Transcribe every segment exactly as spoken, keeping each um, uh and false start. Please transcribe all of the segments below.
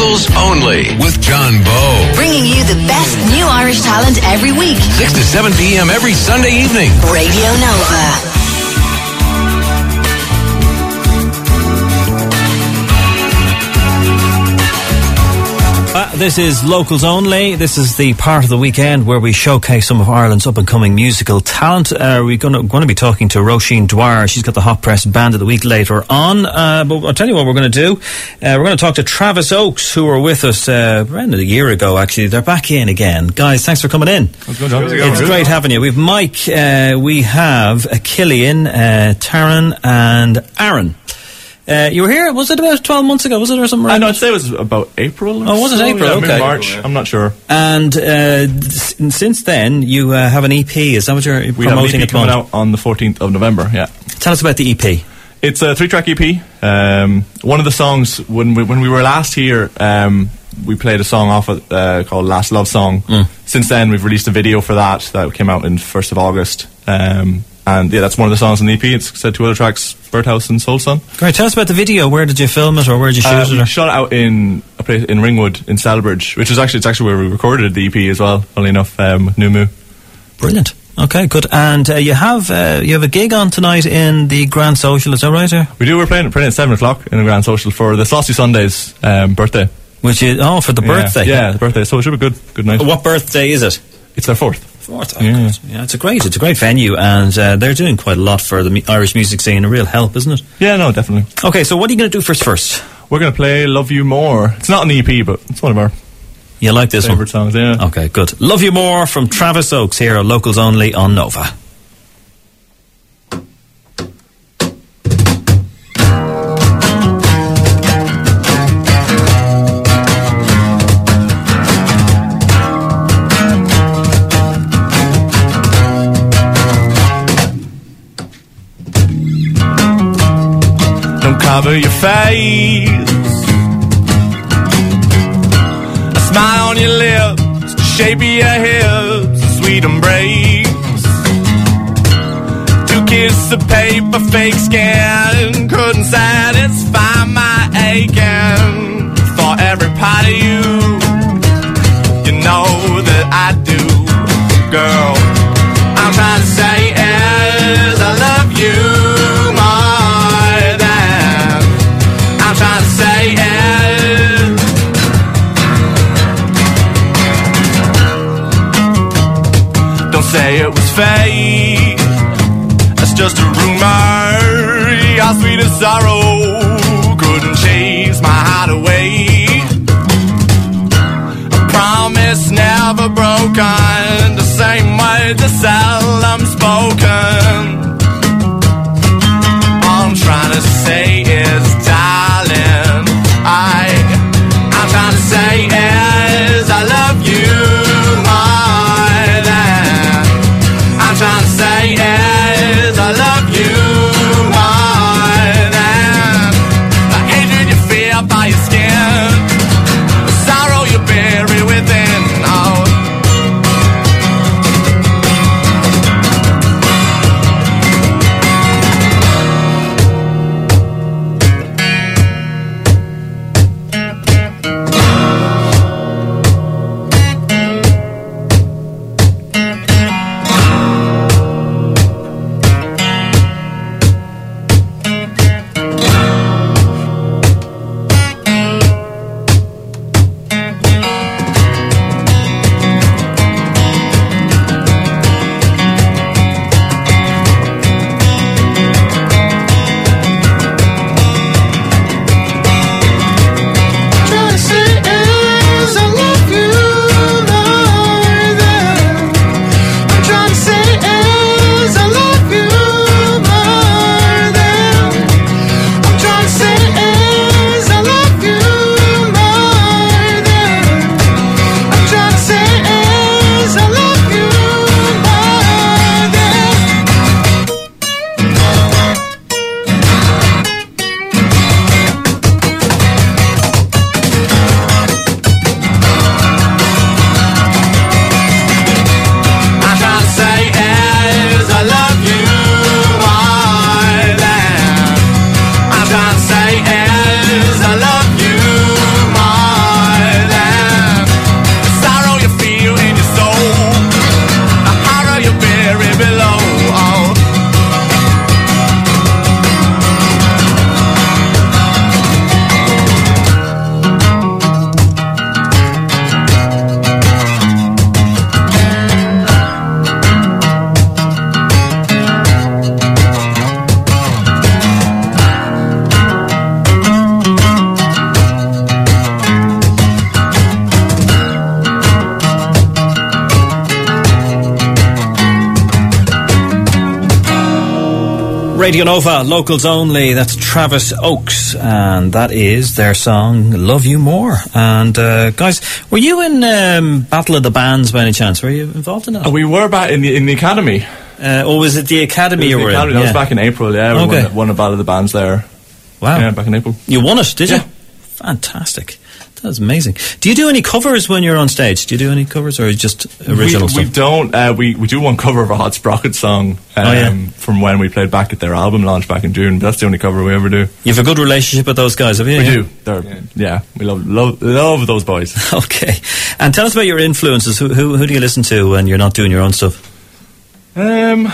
Locals Only with John Bowe. Bringing you the best new Irish talent every week. six to seven p.m. every Sunday evening. Radio Nova. Uh, this is Locals Only. This is the part of the weekend where we showcase some of Ireland's up-and-coming musical talent. Uh, we're going to be talking to Róisín Dwyer. She's got the Hot Press Band of the Week later on. Uh, but I'll tell you what we're going to do. Uh, we're going to talk to Travis Oaks, who were with us uh, around a year ago, actually. They're back in again. Guys, thanks for coming in. How's it going, How's it going? It's great having you. We have Mike, uh, we have Killian, uh, Taryn and Aaron. Uh, you were here, was it about twelve months ago, was it, or something? I know, I'd say it was about April. Oh, was it so? April? Yeah, okay. Maybe March, I'm not sure. And uh, s- since then, you uh, have an E P, is that what you're we promoting? We have an E P coming out on the fourteenth of November, yeah. Tell us about the E P. It's a three-track E P. Um, one of the songs, when we, when we were last here, um, we played a song off of, uh, called Last Love Song. Mm. Since then, we've released a video for that, that came out in first of August. Um And yeah, that's one of the songs on the E P. It's uh, two other tracks, Birdhouse and Soul Sun. Great. Tell us about the video. Where did you film it, or where did you shoot uh, it? We shot it out in a place in Ringwood in Saddlebridge, which is actually it's actually where we recorded the E P as well. Funnily enough, um, Numu. Brilliant. Okay, good. And uh, you have uh, you have a gig on tonight in the Grand Social. Is that right? Or? We do. We're playing, playing at seven o'clock in the Grand Social for the Saucy Sundays um, birthday. Which is oh for the birthday. Yeah, yeah, the birthday. So it should be good. Good night. What birthday is it? It's their fourth. Fourth, oh yeah. yeah, it's a great, it's a great venue, and uh, they're doing quite a lot for the me- Irish music scene. A real help, isn't it? Yeah, no, definitely. Okay, so what are you going to do first? First, we're going to play "Love You More." It's not an E P, but it's one of our. You like this favorite one? Songs, yeah. Okay, good. "Love You More" from Travis Oaks here on Locals Only on Nova. Cover your face, a smile on your lips, the shape of your hips, a sweet embrace. To kiss a paper fake skin couldn't satisfy my aching for every part of you. You know that I do, girl. I'm trying to say is I love you. Say it was fate, that's just a rumor. Our sweetest sorrow couldn't chase my heart away. A promise never broken, the same way the seldom spoken. All I'm trying to say is, darling, I, I'm trying to say is, I love you. Radio Nova, Locals Only. That's Travis Oaks, and that is their song Love You More. And uh, guys, were you in um, Battle of the Bands by any chance? Were you involved in that? Oh, we were back in the, in the Academy. Uh, or was it the Academy it was you were the Academy. in? That yeah. was back in April, yeah. We okay. won, won a Battle of the Bands there. Wow. Yeah, back in April. You won it, did yeah. you? Fantastic. That's amazing. Do you do any covers when you're on stage? Do you do any covers or just original we, stuff? We don't. Uh, we, we do one cover of a Hot Sprocket song um, oh, yeah. from when we played back at their album launch back in June. But that's the only cover we ever do. You have a good relationship with those guys, have you? We yeah. do. They're, yeah. yeah, we love love love those boys. Okay. And tell us about your influences. Who, who who do you listen to when you're not doing your own stuff? Um, a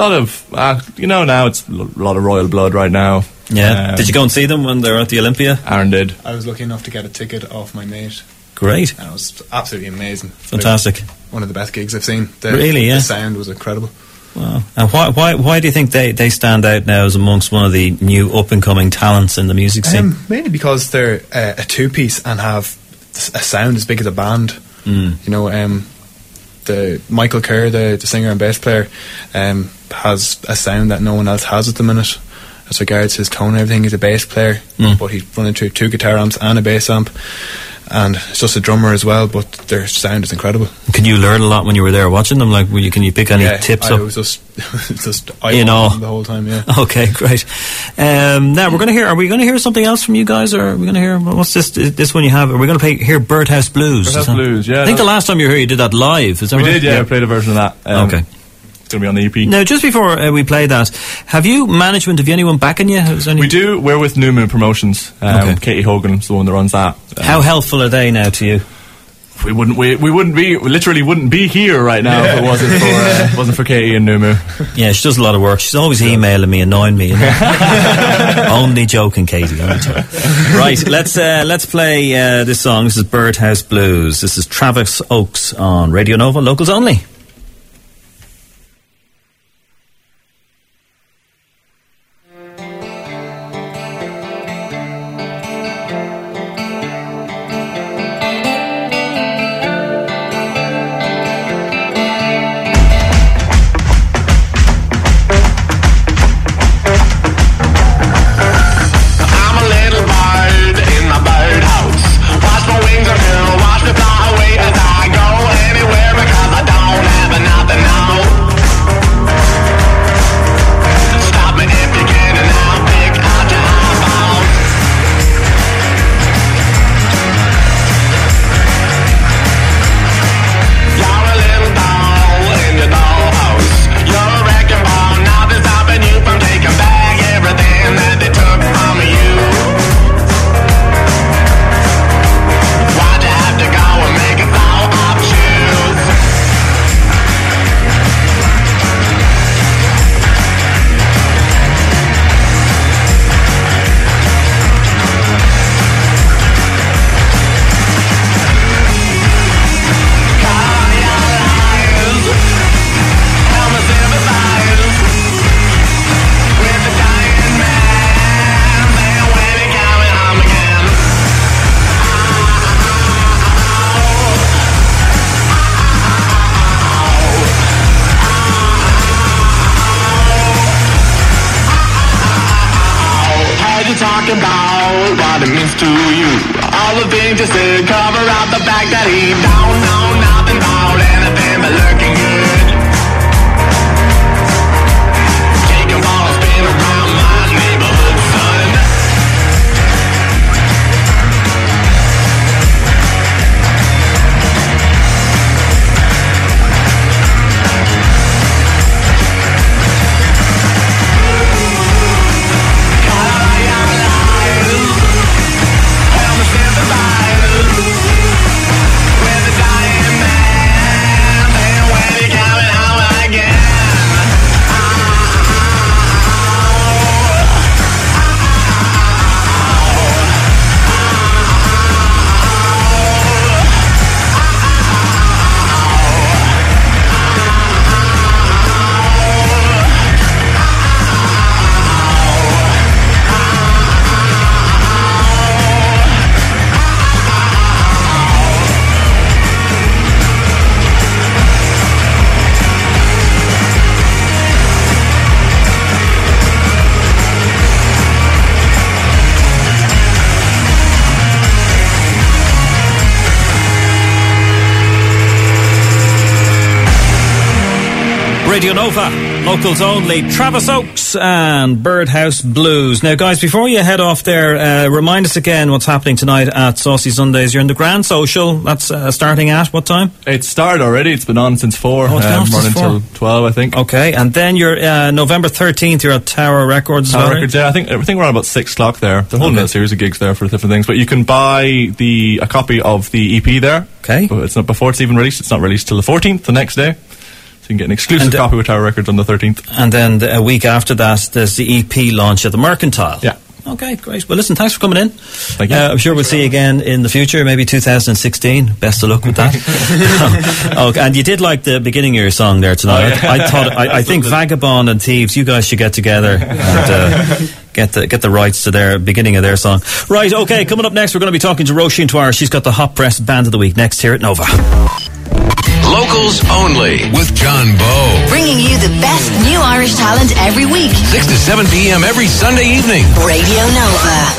lot of, uh, you know, now it's a lot of Royal Blood right now. Yeah. Um, did you go and see them when they were at the Olympia? Aaron did. I was lucky enough to get a ticket off my mate. Great. And it was absolutely amazing. Fantastic. One of the best gigs I've seen. The, really, yeah. The sound was incredible. Wow. And why why why do you think they, they stand out now as amongst one of the new up-and-coming talents in the music scene? Um, mainly because they're uh, a two-piece and have a sound as big as a band. Mm. You know, um, the Michael Kerr, the, the singer and bass player, um, has a sound that no one else has at the minute. As regards his tone and everything, he's a bass player, mm. but he's running through two guitar amps and a bass amp, and it's just a drummer as well. But their sound is incredible. Can you learn a lot when you were there watching them? Like, were you, can you pick any yeah, tips I up? Was just, just I you know the whole time. Yeah. Okay, great. Um, now we're going to hear. Are we going to hear something else from you guys, or are we going to hear what's this? This one you have? Are we going to hear Birdhouse Blues? Birdhouse Blues. Yeah. I think the last time you were here, you did that live. Is that we right? did? Yeah, yeah, I played a version of that. Um, okay. Going to be on the E P. Now, just before uh, we play that, have you management? Have you anyone backing you? Any we do. We're with Numu Promotions. Um, okay. Katie Hogan's the one that runs that. Um, How helpful are they now to you? We wouldn't. We, we wouldn't be. We literally wouldn't be here right now yeah. if it wasn't for uh, wasn't for Katie and Numu. Yeah, she does a lot of work. She's always emailing me, annoying me. You know? Only joking, Katie. Only joking. Right. Let's uh, let's play uh, this song. This is Birdhouse Blues. This is Travis Oaks on Radio Nova, Locals Only. We're the dying Radio Nova, Locals Only, Travis Oaks and Birdhouse Blues. Now, guys, before you head off there, uh, remind us again what's happening tonight at Saucy Sundays. You're in the Grand Social. That's uh, starting at what time? It's started already. It's been on since four. Oh, it's been um, on since running four. Until twelve, I think. Okay, and then you're uh, November thirteenth, you're at Tower Records. Tower Records, yeah. I think, I think we're on about six o'clock there. The whole okay. series of gigs there for different things. But you can buy the a copy of the E P there. Okay. But it's not, before it's even released, it's not released till the fourteenth, the next day. You can get an exclusive and, uh, copy with Tower Records on the thirteenth. And then the, a week after that, there's the E P launch at the Mercantile. Yeah. Okay, great. Well, listen, thanks for coming in. Thank you. Uh, I'm sure we'll see you again in the future, maybe two thousand sixteen. Best of luck with that. um, okay, and you did like the beginning of your song there tonight. Oh, yeah. I, I thought, I, I think Vagabond and Thieves, you guys should get together and... Uh, Get the get the rights to their beginning of their song. Right, okay, coming up next, we're going to be talking to Róisín Dwyer. She's got the Hot Press Band of the Week next here at Nova. Locals Only with John Bowe. Bringing you the best new Irish talent every week. six to seven p.m. every Sunday evening. Radio Nova.